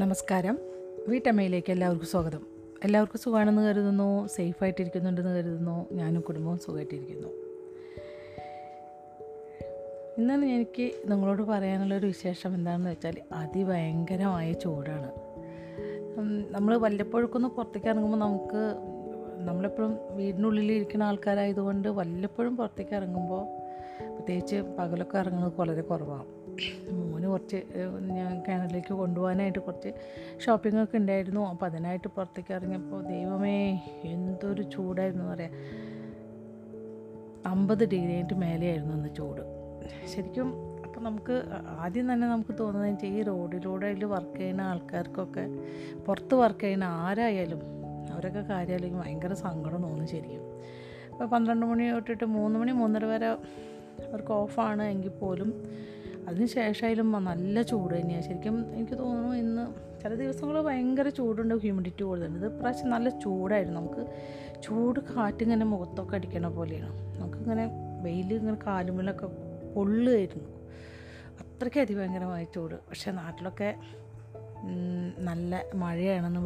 നമസ്കാരം. വീട്ടമ്മയിലേക്ക് എല്ലാവർക്കും സ്വാഗതം. എല്ലാവർക്കും സുഖമാണെന്ന് കരുതുന്നു, സേഫായിട്ടിരിക്കുന്നുണ്ടെന്ന് കരുതുന്നു. ഞാനും കുടുംബവും സുഖമായിട്ടിരിക്കുന്നു. ഇന്നാണ് എനിക്ക് നിങ്ങളോട് പറയാനുള്ളൊരു വിശേഷം എന്താണെന്ന് വെച്ചാൽ, അതിഭയങ്കരമായ ചൂടാണ്. നമ്മൾ വല്ലപ്പോഴൊക്കെ ഒന്ന് പുറത്തേക്ക് ഇറങ്ങുമ്പോൾ നമ്മളെപ്പോഴും വീടിനുള്ളിൽ ഇരിക്കുന്ന ആൾക്കാരായതുകൊണ്ട് വല്ലപ്പോഴും പുറത്തേക്ക് ഇറങ്ങുമ്പോൾ, പ്രത്യേകിച്ച് പകലൊക്കെ ഇറങ്ങുന്നത് വളരെ കുറവാണ്. മോന് കുറച്ച് ഞാൻ കാനലിലേക്ക് കൊണ്ടുപോകാനായിട്ട് കുറച്ച് ഷോപ്പിങ്ങൊക്കെ ഉണ്ടായിരുന്നു. അപ്പോൾ അതിനായിട്ട് പുറത്തേക്ക് ഇറങ്ങിയപ്പോൾ ദൈവമേ എന്തൊരു ചൂടായിരുന്നു പറയാം. 50 ഡിഗ്രിയായിട്ട് മേലെയായിരുന്നു അന്ന് ചൂട് ശരിക്കും. അപ്പോൾ ആദ്യം തന്നെ നമുക്ക് തോന്നുന്നത് ഈ റോഡിലൂടെ വർക്ക് ചെയ്യുന്ന ആൾക്കാർക്കൊക്കെ, പുറത്ത് വർക്ക് ചെയ്യുന്ന ആരായാലും അവരൊക്കെ കാര്യമായാലും ഭയങ്കര സങ്കടം തോന്നും ശരിക്കും. അപ്പോൾ 12 മണി തൊട്ടിട്ട് 3 മണി 3:30 വരെ അവർക്ക് ഓഫാണ് എങ്കിൽ പോലും അതിന് ശേഷമായാലും നല്ല ചൂട് തന്നെയാണ് ശരിക്കും. എനിക്ക് തോന്നുന്നു ഇന്ന് ചില ദിവസങ്ങൾ ഭയങ്കര ചൂടുണ്ട്, ഹ്യൂമിഡിറ്റി കൂടുതലുണ്ട്. ഇത് പ്രാവശ്യം നല്ല ചൂടായിരുന്നു. നമുക്ക് ചൂട് കാറ്റിങ്ങനെ മുഖത്തൊക്കെ അടിക്കണ പോലെയാണ്. നമുക്കിങ്ങനെ വെയിൽ ഇങ്ങനെ കാലുമലൊക്കെ പൊള്ളുമായിരുന്നു, അത്രയ്ക്ക് അതിഭയങ്കരമായ ചൂട്. പക്ഷേ നാട്ടിലൊക്കെ നല്ല മഴയാണെന്ന്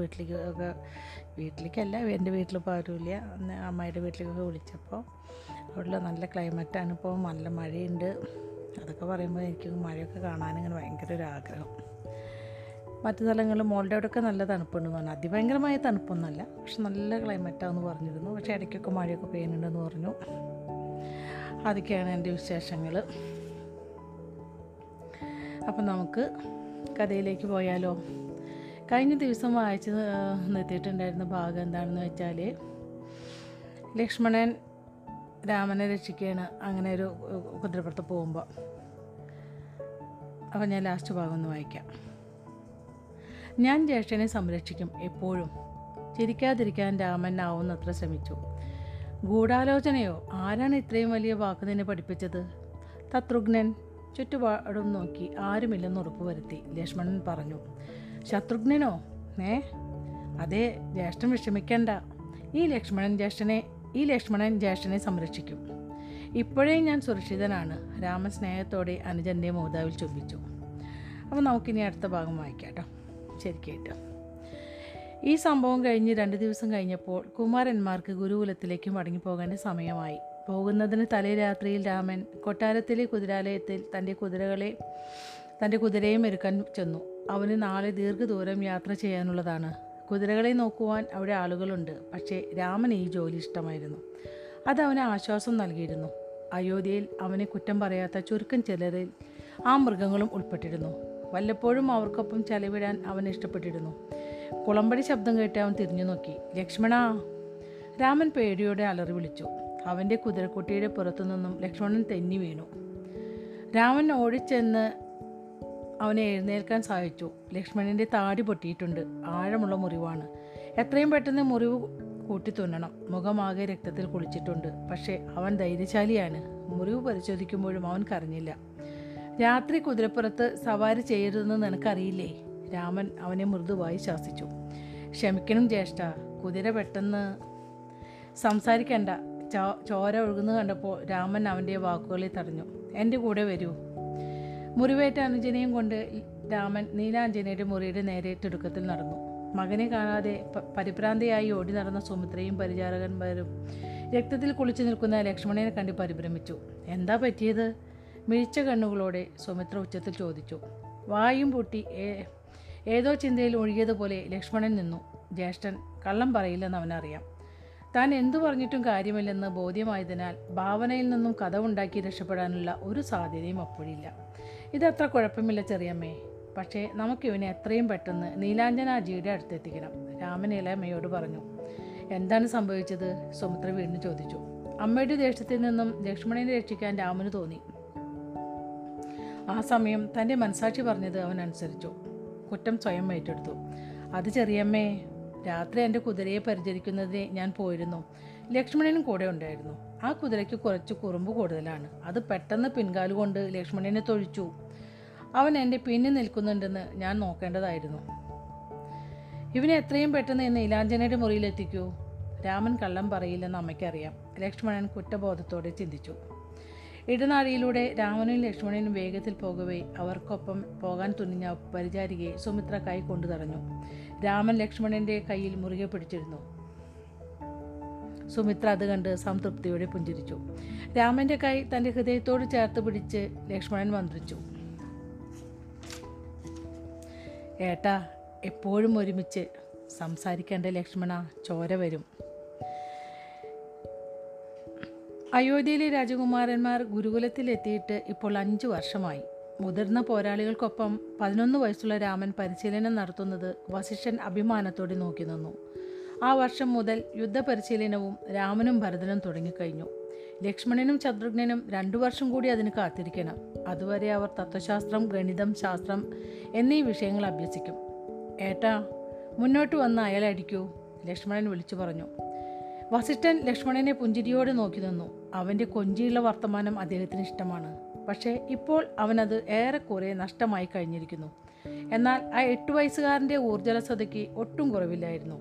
വീട്ടിലേക്കല്ല എൻ്റെ വീട്ടിൽ പാരുമില്ല, അമ്മയുടെ വീട്ടിലേക്കൊക്കെ വിളിച്ചപ്പോൾ അവിടെ നല്ല ക്ലൈമറ്റാണ്, ഇപ്പോൾ നല്ല മഴയുണ്ട്. അതൊക്കെ പറയുമ്പോൾ എനിക്ക് മഴയൊക്കെ കാണാനിങ്ങനെ ഭയങ്കര ഒരു ആഗ്രഹം. മറ്റു സ്ഥലങ്ങളിൽ മോളുടെ അവിടെയൊക്കെ നല്ല തണുപ്പുണ്ടെന്ന് പറഞ്ഞു. അതിഭയങ്കരമായ തണുപ്പൊന്നുമല്ല, പക്ഷെ നല്ല ക്ലൈമറ്റാണെന്ന് പറഞ്ഞിരുന്നു. പക്ഷേ ഇടയ്ക്കൊക്കെ മഴയൊക്കെ പെയ്യുന്നുണ്ടെന്ന് പറഞ്ഞു. അതൊക്കെയാണ് എൻ്റെ വിശേഷങ്ങൾ. അപ്പം നമുക്ക് കഥയിലേക്ക് പോയാലോ. കഴിഞ്ഞ ദിവസം വായിച്ച് നിർത്തിയിട്ടുണ്ടായിരുന്ന ഭാഗം എന്താണെന്ന് വെച്ചാൽ, ലക്ഷ്മണൻ രാമനെ രക്ഷിക്കുകയാണ് അങ്ങനെ ഒരു കുതിരപ്പുറത്ത് പോകുമ്പോൾ. അപ്പം ഞാൻ ലാസ്റ്റ് ഭാഗം ഒന്ന് വായിക്കാം. ഞാൻ ജ്യേഷ്ഠനെ സംരക്ഷിക്കും എപ്പോഴും. ചിരിക്കാതിരിക്കാൻ രാമൻ ആവുന്നത്ര ശ്രമിച്ചു. ഗൂഢാലോചനയോ? ആരാണ് ഇത്രയും വലിയ വാക്ക് നിന്നെ പഠിപ്പിച്ചത്? ശത്രുഘ്നൻ ചുറ്റുപാടും നോക്കി. ആരുമില്ലെന്ന് ഉറപ്പുവരുത്തി ലക്ഷ്മണൻ പറഞ്ഞു. ശത്രുഘ്നനോ? അതെ, ജ്യേഷ്ഠൻ വിഷമിക്കണ്ട. ഈ ലക്ഷ്മണൻ ജ്യേഷ്ഠനെ സംരക്ഷിക്കും. ഇപ്പോഴേ ഞാൻ സുരക്ഷിതനാണ്. രാമൻ സ്നേഹത്തോടെ അനുജൻ്റെ മോതാവിൽ ചുംബിച്ചു. അപ്പോൾ നമുക്കിനി അടുത്ത ഭാഗം വായിക്കാം കേട്ടോ, ശരിക്കായിട്ട്. ഈ സംഭവം കഴിഞ്ഞ് 2 ദിവസം കഴിഞ്ഞപ്പോൾ കുമാരന്മാർക്ക് ഗുരുകുലത്തിലേക്ക് മടങ്ങിപ്പോകേണ്ട സമയമായി. പോകുന്നതിന് തലേ രാത്രിയിൽ രാമൻ കൊട്ടാരത്തിലെ കുതിരാലയത്തിൽ തൻ്റെ കുതിരയും ഒരുക്കാൻ ചെന്നു. അവന് നാളെ ദീർഘദൂരം യാത്ര ചെയ്യാനുള്ളതാണ്. കുതിരകളെ നോക്കുവാൻ അവിടെ ആളുകളുണ്ട്. പക്ഷേ രാമന് ഈ ജോലി ഇഷ്ടമായിരുന്നു. അതവന് ആശ്വാസം നൽകിയിരുന്നു. അയോധ്യയിൽ അവനെ കുറ്റം പറയാത്ത ചുരുക്കം ചിലരിൽ ആ മൃഗങ്ങളും ഉൾപ്പെട്ടിരുന്നു. വല്ലപ്പോഴും അവർക്കൊപ്പം ചെലവിടാൻ അവൻ ഇഷ്ടപ്പെട്ടിരുന്നു. കുളമ്പടി ശബ്ദം കേട്ട് അവൻ തിരിഞ്ഞു നോക്കി. ലക്ഷ്മണ! രാമൻ പേടിയോടെ അലറി വിളിച്ചു. അവൻ്റെ കുതിരക്കുട്ടിയുടെ പുറത്തു നിന്നും ലക്ഷ്മണൻ തെന്നി വീണു. രാമൻ ഓടിച്ചെന്ന് അവനെ എഴുന്നേൽക്കാൻ സഹായിച്ചു. ലക്ഷ്മണൻ്റെ താടി പൊട്ടിയിട്ടുണ്ട്, ആഴമുള്ള മുറിവാണ്. എത്രയും പെട്ടെന്ന് മുറിവ് കൂട്ടിത്തുന്നണം. മുഖമാകെ രക്തത്തിൽ കുളിച്ചിട്ടുണ്ട്. പക്ഷേ അവൻ ധൈര്യശാലിയാണ്. മുറിവ് പരിശോധിക്കുമ്പോഴും അവൻ കരഞ്ഞില്ല. രാത്രി കുതിരപ്പുറത്ത് സവാരി ചെയ്യരുതെന്ന് നിനക്കറിയില്ലേ? രാമൻ അവനെ മൃദുവായി ശാസിച്ചു. ക്ഷമിക്കണം ജ്യേഷ്ഠ, കുതിര പെട്ടെന്ന് സംസാരിക്കണ്ട. ചോര ഒഴുകുന്നത് കണ്ടപ്പോൾ രാമൻ അവൻ്റെ വാക്കുകളിൽ തടഞ്ഞു. എൻ്റെ കൂടെ വരൂ. മുറിവേറ്റ അനുജനെയും കൊണ്ട് രാമൻ നീലാഞ്ജനയുടെ മുറിയുടെ നേരെ തിടുക്കത്തിൽ നടന്നു. മകനെ കാണാതെ പരിഭ്രാന്തയായി ഓടി നടന്ന സുമിത്രയും പരിചാരകന്മാരും രക്തത്തിൽ കുളിച്ചു നിൽക്കുന്ന ലക്ഷ്മണനെ കണ്ട് പരിഭ്രമിച്ചു. എന്താ പറ്റിയത്? മിഴിച്ച കണ്ണുകളോടെ സുമിത്ര ഉച്ചത്തിൽ ചോദിച്ചു. വായും പൂട്ടി ഏതോ ചിന്തയിൽ ഒഴുകിയതുപോലെ ലക്ഷ്മണൻ നിന്നു. ജ്യേഷ്ഠൻ കള്ളം പറയില്ലെന്ന് അവനറിയാം. താൻ എന്തു പറഞ്ഞിട്ടും കാര്യമില്ലെന്ന് ബോധ്യമായതിനാൽ ഭാവനയിൽ നിന്നും കഥ ഉണ്ടാക്കി രക്ഷപ്പെടാനുള്ള ഒരു സാധ്യതയും അപ്പോഴില്ല. ഇതത്ര കുഴപ്പമില്ല ചെറിയമ്മേ, പക്ഷേ നമുക്കിവനെ എത്രയും പെട്ടെന്ന് നീലാഞ്ജനാജിയുടെ അടുത്തെത്തിക്കണം. രാമൻ ഇളയമ്മയോട് പറഞ്ഞു. എന്താണ് സംഭവിച്ചത്? സുമിത്ര വീണ്ടും ചോദിച്ചു. അമ്മയുടെ ദേഷ്യത്തിൽ നിന്നും ലക്ഷ്മണനെ രക്ഷിക്കാൻ രാമന് തോന്നി. ആ സമയം തൻ്റെ മനസാക്ഷി പറഞ്ഞത് അവൻ അനുസരിച്ചു. കുറ്റം സ്വയം ഏറ്റെടുത്തു. അത് ചെറിയമ്മേ, രാത്രി എൻ്റെ കുതിരയെ പരിചരിക്കുന്നതിന് ഞാൻ പോയിരുന്നു. ലക്ഷ്മണനും കൂടെ ഉണ്ടായിരുന്നു. ആ കുതിരയ്ക്ക് കുറച്ച് കുറുമ്പ് കൂടുതലാണ്. അത് പെട്ടെന്ന് പിൻകാലുകൊണ്ട് ലക്ഷ്മണനെ തൊഴിച്ചു. അവൻ എൻ്റെ പിന്നിൽ നിൽക്കുന്നുണ്ടെന്ന് ഞാൻ നോക്കേണ്ടതായിരുന്നു. ഇവനെ എത്രയും പെട്ടെന്ന് നീലാഞ്ജനയുടെ മുറിയിലെത്തിക്കൂ. രാമൻ കള്ളം പറയില്ലെന്ന് അമ്മയ്ക്കറിയാം. ലക്ഷ്മണൻ കുറ്റബോധത്തോടെ ചിന്തിച്ചു. ഇടനാഴിയിലൂടെ രാമനും ലക്ഷ്മണനും വേഗത്തിൽ പോകവേ അവർക്കൊപ്പം പോകാൻ തുനിഞ്ഞ പരിചാരികയെ സുമിത്ര കൈ കൊണ്ടു തടഞ്ഞു. രാമൻ ലക്ഷ്മണന്റെ കയ്യിൽ മുറുകെ പിടിച്ചിരുന്നു. സുമിത്ര അത് കണ്ട് സംതൃപ്തിയോടെ പുഞ്ചിരിച്ചു. രാമന്റെ കൈ തൻ്റെ ഹൃദയത്തോട് ചേർത്ത് പിടിച്ച് ലക്ഷ്മണൻ മന്ത്രിച്ചു, ഏട്ടാ എപ്പോഴും ഒരുമിച്ച് സംസാരിക്കേണ്ട ലക്ഷ്മണ, ചോര വരും. അയോധ്യയിലെ രാജകുമാരന്മാർ ഗുരുകുലത്തിലെത്തിയിട്ട് ഇപ്പോൾ 5 വർഷമായി. മുതിർന്ന പോരാളികൾക്കൊപ്പം 11 വയസ്സുള്ള രാമൻ പരിശീലനം നടത്തുന്നത് വസിഷ്ഠൻ അഭിമാനത്തോടെ നോക്കി നിന്നു. ആ വർഷം മുതൽ യുദ്ധപരിശീലനവും രാമനും ഭരതനും തുടങ്ങിക്കഴിഞ്ഞു. ലക്ഷ്മണനും ശത്രുഘ്നനും 2 വർഷം കൂടി അതിന് കാത്തിരിക്കണം. അതുവരെ അവർ തത്വശാസ്ത്രം, ഗണിതം, ശാസ്ത്രം എന്നീ വിഷയങ്ങൾ അഭ്യസിക്കും. ഏട്ടാ മുന്നോട്ട് വന്ന് അയാളടിക്കൂ, ലക്ഷ്മണൻ വിളിച്ചു പറഞ്ഞു. വസിഷ്ഠൻ ലക്ഷ്മണനെ പുഞ്ചിരിയോടെ നോക്കി നിന്നു. അവൻ്റെ കൊഞ്ചിയുള്ള വർത്തമാനം അദ്ദേഹത്തിന് ഇഷ്ടമാണ്. പക്ഷേ ഇപ്പോൾ അവനത് ഏറെക്കുറെ നഷ്ടമായി കഴിഞ്ഞിരിക്കുന്നു. എന്നാൽ ആ 8 വയസ്സുകാരൻ്റെ ഊർജ്ജസ്വതയ്ക്ക് ഒട്ടും കുറവില്ലായിരുന്നു.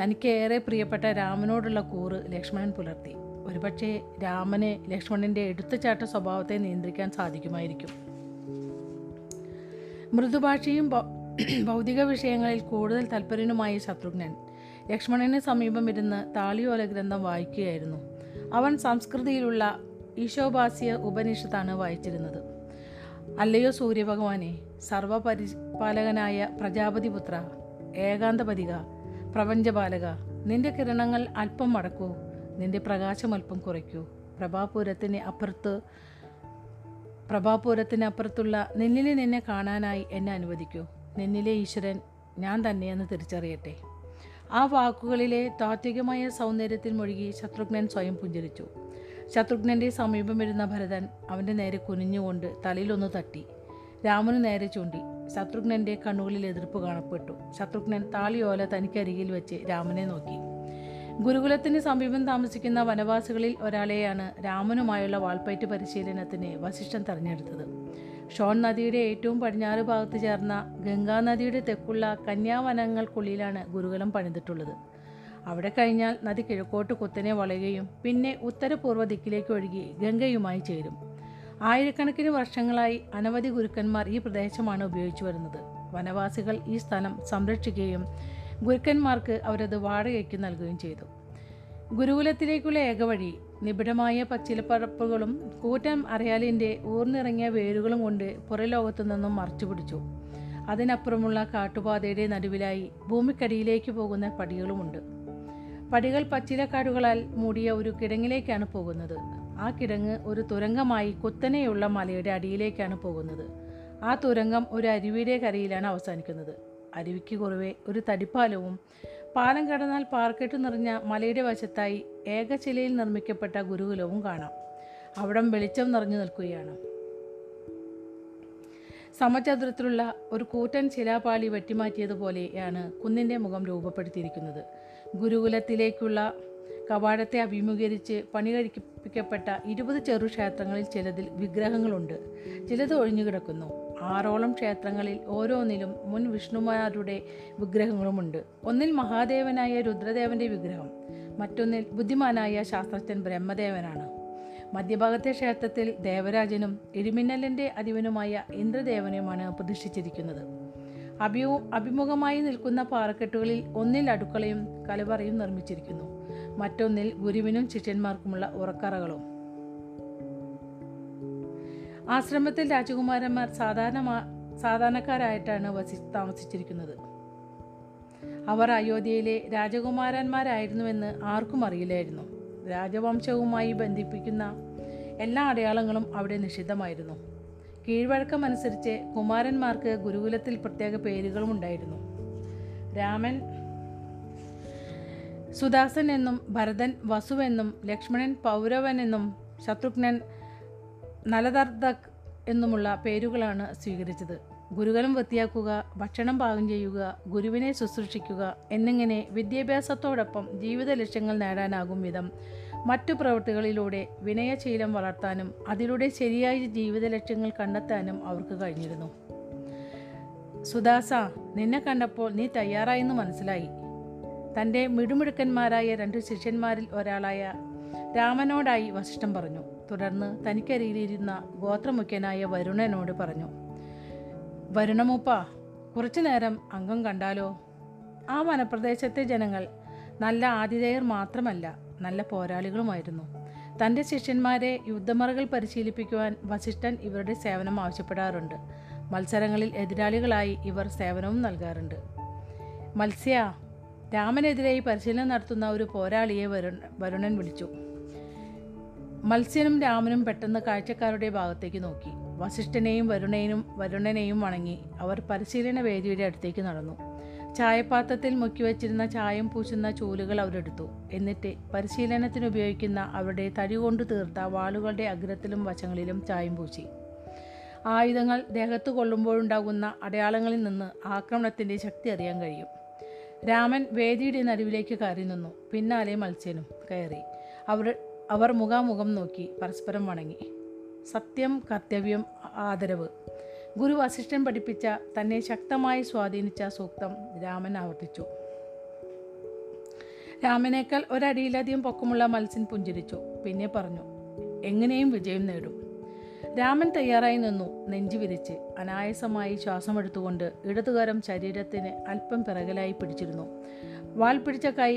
തനിക്കേറെ പ്രിയപ്പെട്ട രാമനോടുള്ള കൂറ് ലക്ഷ്മണൻ പുലർത്തി. ഒരുപക്ഷെ രാമന് ലക്ഷ്മണൻ്റെ എടുത്തുചാട്ട സ്വഭാവത്തെ നിയന്ത്രിക്കാൻ സാധിക്കുമായിരിക്കും. മൃദുഭാഷിയും ഭൗതിക വിഷയങ്ങളിൽ കൂടുതൽ താല്പര്യനുമായ ശത്രുഘ്നൻ ലക്ഷ്മണന് സമീപമിരുന്ന് താളിയോല ഗ്രന്ഥം വായിക്കുകയായിരുന്നു. അവൻ സംസ്കൃതിയിലുള്ള ഈശോഭാസ്യ ഉപനിഷത്താണ് വായിച്ചിരുന്നത്. അല്ലയോ സൂര്യഭഗവാനെ, സർവപരിപാലകനായ പ്രജാപതിപുത്ര, ഏകാന്തപതിക, പ്രപഞ്ചപാലക, നിന്റെ കിരണങ്ങൾ അല്പം മടക്കൂ, നിന്റെ പ്രകാശം അല്പം കുറയ്ക്കൂ, പ്രഭാപൂരത്തിനപ്പുറത്തുള്ള നിന്നിൽ നിന്നെ കാണാനായി എന്നെ അനുവദിക്കൂ, നിന്നിലെ ഈശ്വരൻ ഞാൻ തന്നെയെന്ന് തിരിച്ചറിയട്ടെ. ആ വാക്കുകളിലെ താത്വികമായ സൗന്ദര്യത്തിൽ മുഴുകി ശത്രുഘ്നൻ സ്വയം പുഞ്ചിരിച്ചു. ശത്രുഘ്നൻ്റെ സമീപം വരുന്ന ഭരതൻ അവൻ്റെ നേരെ കുനിഞ്ഞുകൊണ്ട് തലയിലൊന്ന് തട്ടി, രാമനു നേരെ ചൂണ്ടി. ശത്രുഘ്നൻ്റെ കണ്ണുകളിൽ എതിർപ്പ് കാണപ്പെട്ടു. ശത്രുഘ്നൻ താളിയോല തനിക്കരികിൽ വെച്ച് രാമനെ നോക്കി. ഗുരുകുലത്തിന് സമീപം താമസിക്കുന്ന വനവാസികളിൽ ഒരാളെയാണ് രാമനുമായുള്ള വാൾപ്പയറ്റ് പരിശീലനത്തിന് വസിഷ്ഠൻ തെരഞ്ഞെടുത്തത്. ഷോൺ നദിയുടെ ഏറ്റവും പടിഞ്ഞാറ് ഭാഗത്ത് ചേർന്ന ഗംഗാനദിയുടെ തെക്കുള്ള കന്യാവനങ്ങൾക്കുള്ളിലാണ് ഗുരുകുലം പണിതിട്ടുള്ളത്. അവിടെ കഴിഞ്ഞാൽ നദി കിഴക്കോട്ട് കുത്തനെ വളയുകയും പിന്നെ ഉത്തരപൂർവ്വ ദിക്കിലേക്ക് ഒഴുകി ഗംഗയുമായി ചേരും. ആയിരക്കണക്കിന് വർഷങ്ങളായി അനവധി ഗുരുക്കന്മാർ ഈ പ്രദേശമാണ് ഉപയോഗിച്ചു വരുന്നത്. വനവാസികൾ ഈ സ്ഥലം സംരക്ഷിക്കുകയും ഗുരുക്കന്മാർക്ക് അവരത് വാടകയ്ക്ക് നൽകുകയും ചെയ്തു. ഗുരുകുലത്തിലേക്കുള്ള ഏകവഴി നിബിഡമായ പച്ചിലപ്പറപ്പുകളും കൂറ്റൻ അരയാലിൻ്റെ ഊർന്നിറങ്ങിയ വേരുകളും കൊണ്ട് പുറലോകത്തു നിന്നും മറച്ചുപിടിച്ചു. അതിനപ്പുറമുള്ള കാട്ടുപാതയുടെ നടുവിലായി ഭൂമിക്കടിയിലേക്ക് പോകുന്ന പടികളുമുണ്ട്. പടികൾ പച്ചിലക്കാടുകളാൽ മൂടിയ ഒരു കിടങ്ങിലേക്കാണ് പോകുന്നത്. ആ കിടങ്ങ് ഒരു തുരങ്കമായി കുത്തനെയുള്ള മലയുടെ അടിയിലേക്കാണ് പോകുന്നത്. ആ തുരങ്കം ഒരു അരുവിയുടെ കരയിലാണ് അവസാനിക്കുന്നത്. അരുവിക്ക് കുറവേ ഒരു തടിപ്പാലവും പാലം കടന്നാൽ പാർക്കെട്ട് നിറഞ്ഞ മലയുടെ വശത്തായി ഏകശിലയിൽ നിർമ്മിക്കപ്പെട്ട ഗുരുകുലവും കാണാം. അവിടം വെളിച്ചം നിറഞ്ഞു നിൽക്കുകയാണ്. സമചതുരത്തിലുള്ള ഒരു കൂറ്റൻ ശിലാപാളി വെട്ടിമാറ്റിയതുപോലെയാണ് കുന്നിൻ്റെ മുഖം രൂപപ്പെടുത്തിയിരിക്കുന്നത്. ഗുരുകുലത്തിലേക്കുള്ള കവാടത്തെ അഭിമുഖീകരിച്ച് പണി കഴിപ്പിക്കപ്പെട്ട 20 ചെറുക്ഷേത്രങ്ങളിൽ ചിലതിൽ വിഗ്രഹങ്ങളുണ്ട്, ചിലത് ഒഴിഞ്ഞുകിടക്കുന്നു. 6ഓളം ക്ഷേത്രങ്ങളിൽ ഓരോന്നിലും മുൻ വിഷ്ണുമാരുടെ വിഗ്രഹങ്ങളുമുണ്ട്. ഒന്നിൽ മഹാദേവനായ രുദ്രദേവൻ്റെ വിഗ്രഹം, മറ്റൊന്നിൽ ബുദ്ധിമാനായ ശാസ്ത്രജ്ഞൻ ബ്രഹ്മദേവനാണ്. മധ്യഭാഗത്തെ ക്ഷേത്രത്തിൽ ദേവരാജനും ഇടിമിന്നലിൻ്റെ അധിപനുമായ ഇന്ദ്രദേവനുമാണ് പ്രതിഷ്ഠിച്ചിരിക്കുന്നത്. അഭിമുഖമായി നിൽക്കുന്ന പാറക്കെട്ടുകളിൽ ഒന്നിൽ അടുക്കളയും കലവറയും നിർമ്മിച്ചിരിക്കുന്നു, മറ്റൊന്നിൽ ഗുരുവിനും ശിഷ്യന്മാർക്കുമുള്ള ഉറക്കറകളും. ആശ്രമത്തിൽ രാജകുമാരന്മാർ സാധാരണക്കാരായിട്ടാണ് താമസിച്ചിരിക്കുന്നത്. അവർ അയോധ്യയിലെ രാജകുമാരന്മാരായിരുന്നുവെന്ന് ആർക്കും അറിയില്ലായിരുന്നു. രാജവംശവുമായി ബന്ധിപ്പിക്കുന്ന എല്ലാ അടയാളങ്ങളും അവിടെ നിഷിദ്ധമായിരുന്നു. കീഴ്വഴക്കം അനുസരിച്ച് കുമാരന്മാർക്ക് ഗുരുകുലത്തിൽ പ്രത്യേക പേരുകളും ഉണ്ടായിരുന്നു. രാമൻ സുദാസൻ എന്നും ഭരതൻ വസുവെന്നും ലക്ഷ്മണൻ പൗരവൻ എന്നും ശത്രുഘ്നൻ നലദർദക് എന്നുമുള്ള പേരുകളാണ് സ്വീകരിച്ചത്. ഗുരുകുലം വൃത്തിയാക്കുക, ഭക്ഷണം പാകം ചെയ്യുക, ഗുരുവിനെ ശുശ്രൂഷിക്കുക എന്നിങ്ങനെ വിദ്യാഭ്യാസത്തോടൊപ്പം ജീവിത ലക്ഷ്യങ്ങൾ നേടാനാകും വിധം മറ്റു പ്രവൃത്തികളിലൂടെ വിനയശീലം വളർത്താനും അതിലൂടെ ശരിയായ ജീവിത ലക്ഷ്യങ്ങൾ കണ്ടെത്താനും അവർക്ക് കഴിഞ്ഞിരുന്നു. സുദാസ, നിന്നെ കണ്ടപ്പോൾ നീ തയ്യാറായെന്ന് മനസ്സിലായി. തൻ്റെ മിടുമിടുക്കന്മാരായ 2 ശിഷ്യന്മാരിൽ ഒരാളായ രാമനോടായി വസിഷ്ഠൻ പറഞ്ഞു. തുടർന്ന് തനിക്കരികിലിരുന്ന ഗോത്രമുഖ്യനായ വരുണനോട് പറഞ്ഞു, "വരുണമൂപ്പ, കുറച്ചു നേരം അംഗം കണ്ടാലോ? ആ വനപ്രദേശത്തെ ജനങ്ങൾ നല്ല ആതിഥേയർ മാത്രമല്ല, നല്ല പോരാളികളുമായിരുന്നു. തൻ്റെ ശിഷ്യന്മാരെ യുദ്ധമുറകൾ പരിശീലിപ്പിക്കുവാൻ വസിഷ്ഠൻ ഇവരുടെ സേവനം ആവശ്യപ്പെടാറുണ്ട്. മത്സരങ്ങളിൽ എതിരാളികളായി ഇവർ സേവനവും നൽകാറുണ്ട്." മത്സ്യ, രാമനെതിരായി പരിശീലനം നടത്തുന്ന ഒരു പോരാളിയെ വരുണൻ വിളിച്ചു. മത്സ്യനും രാമനും പെട്ടെന്ന് കാഴ്ചക്കാരുടെ ഭാഗത്തേക്ക് നോക്കി. വസിഷ്ഠനെയും വരുണനെയും വണങ്ങി അവർ പരിശീലന വേദിയുടെ അടുത്തേക്ക് നടന്നു. ചായപാത്രത്തിൽ മുക്കി വച്ചിരുന്ന ചായം പൂശുന്ന ചൂലുകൾ അവരെടുത്തു. എന്നിട്ട് പരിശീലനത്തിനുപയോഗിക്കുന്ന അവരുടെ തടി കൊണ്ട് തീർത്ത വാളുകളുടെ അഗ്രത്തിലും വശങ്ങളിലും ചായം പൂശി. ആയുധങ്ങൾ ദേഹത്ത് കൊള്ളുമ്പോഴുണ്ടാകുന്ന അടയാളങ്ങളിൽ നിന്ന് ആക്രമണത്തിൻ്റെ ശക്തി അറിയാൻ കഴിയും. രാമൻ വേദിയുടെ നടുവിലേക്ക് കയറി നിന്നു. പിന്നാലെ മത്സ്യനും കയറി. അവർ മുഖാമുഖം നോക്കി പരസ്പരം വണങ്ങി. സത്യം, കർത്തവ്യം, ആദരവ്. ഗുരു വസിഷ്ഠൻ പഠിപ്പിച്ച, തന്നെ ശക്തമായി സ്വാധീനിച്ച സൂക്തം രാമൻ ആവർത്തിച്ചു. രാമനേക്കാൾ ഒരടിയിലധികം പൊക്കമുള്ള മത്സ്യൻ പുഞ്ചിരിച്ചു. പിന്നെ പറഞ്ഞു, "എങ്ങനെയും വിജയം നേടും." രാമൻ തയ്യാറായി നിന്നു. നെഞ്ചു വിരിച്ച് അനായാസമായി ശ്വാസമെടുത്തുകൊണ്ട് ഇടതുകരം ശരീരത്തിന് അല്പം പിറകിലായി പിടിച്ചിരുന്നു. വാൾ പിടിച്ച കൈ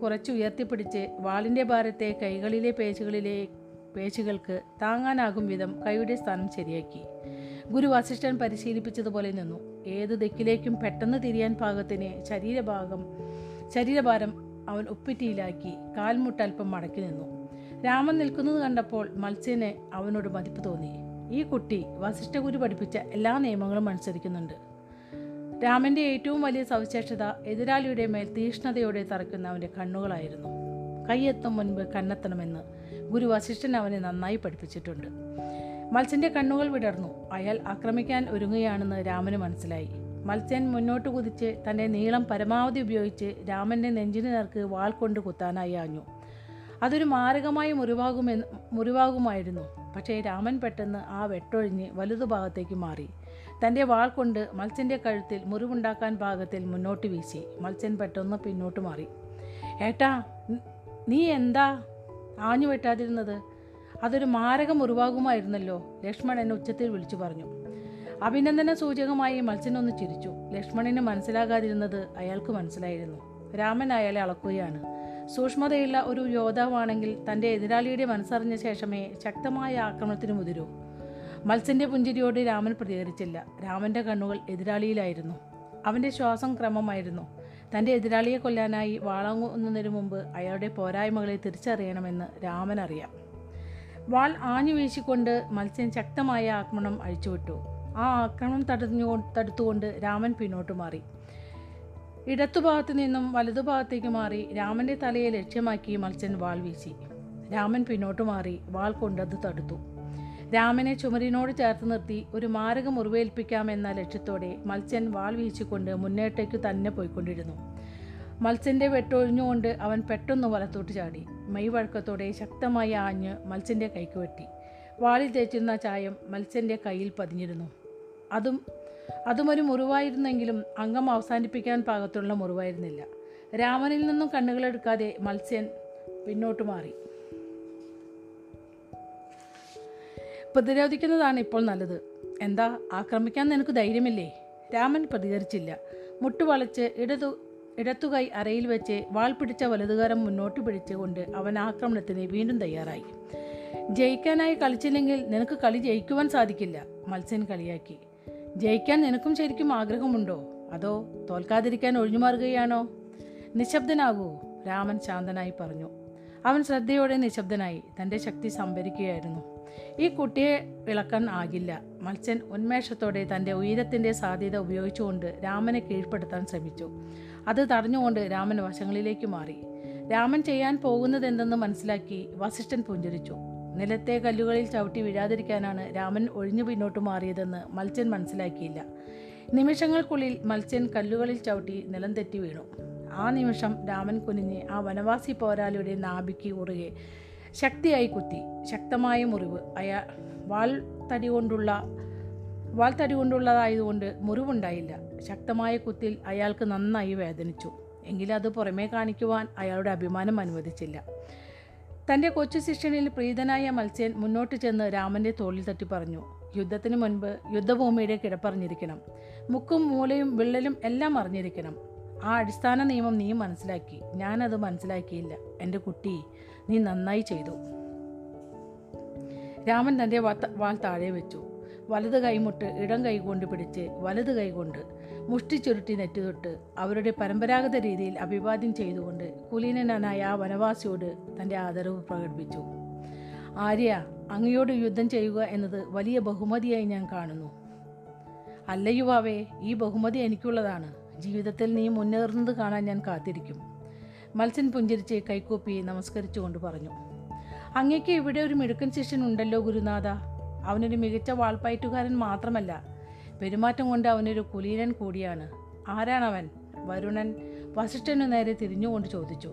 കുറച്ചുയർത്തിപ്പിടിച്ച് വാളിൻ്റെ ഭാരത്തെ കൈകളിലെ പേശികൾക്ക് താങ്ങാനാകും വിധം കൈയുടെ സ്ഥാനം ശരിയാക്കി. ഗുരു വസിഷ്ഠൻ പരിശീലിപ്പിച്ചതുപോലെ നിന്നു. ഏത് ദിക്കിലേക്കും പെട്ടെന്ന് തിരിയാൻ പാകത്തിന് ശരീരഭാരം അവൻ ഒപ്പിറ്റിയിലാക്കി കാൽമുട്ടൽപ്പം മടക്കി നിന്നു. രാമൻ നിൽക്കുന്നത് കണ്ടപ്പോൾ മത്സ്യന് അവനോട് മതിപ്പ് തോന്നി. ഈ കുട്ടി വസിഷ്ഠ ഗുരു പഠിപ്പിച്ച എല്ലാ നിയമങ്ങളും അനുസരിക്കുന്നുണ്ട്. രാമൻ്റെ ഏറ്റവും വലിയ സവിശേഷത എതിരാളിയുടെ മേൽ തീഷ്ണതയോടെ തറയ്ക്കുന്ന അവൻ്റെ കണ്ണുകളായിരുന്നു. കയ്യെത്തും മുൻപ് കണ്ണെത്തണമെന്ന് ഗുരു വസിഷ്ഠൻ അവനെ നന്നായി പഠിപ്പിച്ചിട്ടുണ്ട്. മത്സ്യൻ്റെ കണ്ണുകൾ വിടർന്നു. അയാൾ ആക്രമിക്കാൻ ഒരുങ്ങുകയാണെന്ന് രാമന് മനസ്സിലായി. മത്സ്യൻ മുന്നോട്ട് കുതിച്ച് തൻ്റെ നീളം പരമാവധി ഉപയോഗിച്ച് രാമൻ്റെ നെഞ്ചിന് നേർക്ക് വാൾ കൊണ്ട് കുത്താനായി ആഞ്ഞു. അതൊരു മാരകമായ മുറിവാകുമായിരുന്നു. പക്ഷേ രാമൻ പെട്ടെന്ന് ആ വെട്ടൊഴിഞ്ഞ് വലതുഭാഗത്തേക്ക് മാറി. തൻ്റെ വാൾ കൊണ്ട് മത്സ്യൻ്റെ കഴുത്തിൽ മുറിവുണ്ടാക്കാൻ പാകത്തിൽ മുന്നോട്ട് വീശി. മത്സ്യൻ പെട്ടെന്ന് പിന്നോട്ട് മാറി. "ഏട്ടാ, നീ എന്താ ആഞ്ഞു വെട്ടാതിരുന്നത്? അതൊരു മാരക മുറിവാകുമായിരുന്നല്ലോ," ലക്ഷ്മണൻ ഉച്ചത്തിൽ വിളിച്ചു പറഞ്ഞു. അഭിനന്ദന സൂചകമായി മത്സ്യനൊന്ന് ചിരിച്ചു. ലക്ഷ്മണന് മനസ്സിലാകാതിരുന്നത് അയാൾക്ക് മനസ്സിലായിരുന്നു. രാമൻ അയാളെ അളക്കുകയാണ്. സൂക്ഷ്മതയുള്ള ഒരു യോദ്ധാവാണെങ്കിൽ തൻ്റെ എതിരാളിയുടെ മനസ്സറിഞ്ഞ ശേഷമേ ശക്തമായ ആക്രമണത്തിന് മുതിരൂ. മത്സ്യൻ്റെ പുഞ്ചിരിയോട് രാമൻ പ്രതികരിച്ചില്ല. രാമൻ്റെ കണ്ണുകൾ എതിരാളിയിലായിരുന്നു. അവൻ്റെ ശ്വാസം ക്രമമായിരുന്നു. തൻ്റെ എതിരാളിയെ കൊല്ലാനായി വാളാങ്ങുന്നതിനു മുമ്പ് അയാളുടെ പോരായ്മകളെ തിരിച്ചറിയണമെന്ന് രാമൻ അറിയാം. വാൾ ആഞ്ഞു വീശിക്കൊണ്ട് മത്സ്യൻ ശക്തമായ ആക്രമണം അഴിച്ചുവിട്ടു. ആ ആക്രമണം തടുത്തുകൊണ്ട് രാമൻ പിന്നോട്ട് മാറി. ഇടത്തുഭാഗത്തു നിന്നും വലതുഭാഗത്തേക്ക് മാറി രാമൻ്റെ തലയെ ലക്ഷ്യമാക്കി മത്സ്യൻ വാൾ വീശി. രാമൻ പിന്നോട്ട് മാറി വാൾ കൊണ്ടത് തടുത്തു. രാമനെ ചുമരിനോട് ചേർത്ത് നിർത്തി ഒരു മാരക മുറിവേൽപ്പിക്കാമെന്ന ലക്ഷ്യത്തോടെ മത്സ്യൻ വാൾ വീശിക്കൊണ്ട് മുന്നേട്ടേക്ക് തന്നെ പോയിക്കൊണ്ടിരുന്നു. മത്സ്യൻ്റെ വെട്ടൊഴിഞ്ഞുകൊണ്ട് അവൻ പെട്ടെന്ന് വലത്തോട്ട് ചാടി. മെയ്വഴക്കത്തോടെ ശക്തമായി ആഞ്ഞ് മത്സ്യൻ്റെ കൈക്ക് വെട്ടി. വാളിൽ തേച്ചിരുന്ന ചായം മത്സ്യൻ്റെ കയ്യിൽ പതിഞ്ഞിരുന്നു. അതുമൊരു മുറിവായിരുന്നെങ്കിലും അംഗം അവസാനിപ്പിക്കാൻ പാകത്തുള്ള മുറിവായിരുന്നില്ല. രാമനിൽ നിന്നും കണ്ണുകളെടുക്കാതെ മത്സ്യൻ പിന്നോട്ട് മാറി. പ്രതിരോധിക്കുന്നതാണ് ഇപ്പോൾ നല്ലത്. "എന്താ, ആക്രമിക്കാൻ നിനക്ക് ധൈര്യമില്ലേ?" രാമൻ പ്രതികരിച്ചില്ല. മുട്ടുവളച്ച് ഇടത്തുകൈ അരയിൽ വെച്ച് വാൾ പിടിച്ച വലതുകാരം മുന്നോട്ട് പിടിച്ചുകൊണ്ട് അവൻ ആക്രമണത്തിന് വീണ്ടും തയ്യാറായി. "ജയിക്കാനായി കളിച്ചില്ലെങ്കിൽ നിനക്ക് കളി ജയിക്കുവാൻ സാധിക്കില്ല," മത്സ്യൻ കളിയാക്കി. "ജയിക്കാൻ നിനക്കും ശരിക്കും ആഗ്രഹമുണ്ടോ? അതോ തോൽക്കാതിരിക്കാൻ ഒഴിഞ്ഞുമാറുകയാണോ? നിശബ്ദനാകൂ," രാമൻ ശാന്തനായി പറഞ്ഞു. അവൻ ശ്രദ്ധയോടെ നിശബ്ദനായി. തൻ്റെ ശക്തി സംഭരിക്കുകയായിരുന്നു. ഈ കുട്ടിയെ ഇളക്കാൻ ആകില്ല. മത്സ്യൻ ഉന്മേഷത്തോടെ തൻ്റെ ഉയരത്തിൻ്റെ സാധ്യത ഉപയോഗിച്ചുകൊണ്ട് രാമനെ കീഴ്പ്പെടുത്താൻ ശ്രമിച്ചു. അത് തടഞ്ഞുകൊണ്ട് രാമൻ വശങ്ങളിലേക്ക് മാറി. രാമൻ ചെയ്യാൻ പോകുന്നതെന്തെന്ന് മനസ്സിലാക്കി വസിഷ്ഠൻ പുഞ്ചിരിച്ചു. നിലത്തെ കല്ലുകളിൽ ചവിട്ടി വീഴാതിരിക്കാനാണ് രാമൻ ഒഴിഞ്ഞു പിന്നോട്ട് മാറിയതെന്ന് മത്സ്യൻ മനസ്സിലാക്കിയില്ല. നിമിഷങ്ങൾക്കുള്ളിൽ മത്സ്യൻ കല്ലുകളിൽ ചവിട്ടി നിലം തെറ്റി വീണു. ആ നിമിഷം രാമൻ കുനിഞ്ഞ് ആ വനവാസി പോരാളിയുടെ നാഭിക്ക് ഉറുകെ ശക്തിയായി കുത്തി. ശക്തമായ മുറിവ്. അയാൾ വാൾ തടി കൊണ്ടുള്ളതായതുകൊണ്ട് മുറിവുണ്ടായില്ല. ശക്തമായ കുത്തിൽ അയാൾക്ക് നന്നായി വേദനിച്ചു. എങ്കിലും അത് പുറമേ കാണിക്കുവാൻ അയാളുടെ അഭിമാനം അനുവദിച്ചില്ല. തൻ്റെ കൊച്ചു ശിഷ്യനിൽ പ്രീതനായ മത്സ്യൻ മുന്നോട്ട് ചെന്ന് രാമൻ്റെ തോളിൽ തട്ടി പറഞ്ഞു, യുദ്ധത്തിന് മുൻപ് യുദ്ധഭൂമിയുടെ കിടപ്പറിഞ്ഞിരിക്കണം, മുക്കും മൂലയും വിള്ളലും എല്ലാം അറിഞ്ഞിരിക്കണം. ആ അടിസ്ഥാന നിയമം നീ മനസ്സിലാക്കി, ഞാനത് മനസ്സിലാക്കിയില്ല. എൻ്റെ കുട്ടി, നീ നന്നായി ചെയ്തു. രാമൻ തൻ്റെ വാൾ താഴെ വെച്ചു. വലത് കൈമുട്ട് ഇടം കൈകൊണ്ട് പിടിച്ച് വലത് കൈകൊണ്ട് മുഷ്ടി ചുരുട്ടി നെറ്റുതൊട്ട് അവരുടെ പരമ്പരാഗത രീതിയിൽ അഭിവാദ്യം ചെയ്തുകൊണ്ട് കുലീനനായ ആ വനവാസിയോട് തൻ്റെ ആദരവ് പ്രകടിപ്പിച്ചു. ആര്യ, അങ്ങയോട് യുദ്ധം ചെയ്യുക എന്നത് വലിയ ബഹുമതിയായി ഞാൻ കാണുന്നു. അല്ല യുവാവേ, ഈ ബഹുമതി എനിക്കുള്ളതാണ്. ജീവിതത്തിൽ നീ മുന്നേറുന്നത് കാണാൻ ഞാൻ കാത്തിരിക്കും. മത്സ്യൻ പുഞ്ചിരിച്ച് കൈക്കൂപ്പി നമസ്കരിച്ചു കൊണ്ട് പറഞ്ഞു, അങ്ങയ്ക്ക് ഇവിടെ ഒരു മിടുക്കൻ ശിഷ്യൻ ഉണ്ടല്ലോ ഗുരുനാഥ. അവനൊരു മികച്ച വാൾപ്പയറ്റുകാരൻ മാത്രമല്ല, പെരുമാറ്റം കൊണ്ട് അവനൊരു കുലീനൻ കൂടിയാണ്. ആരാണവൻ? വരുണൻ വസിഷ്ഠനു നേരെ തിരിഞ്ഞുകൊണ്ട് ചോദിച്ചു.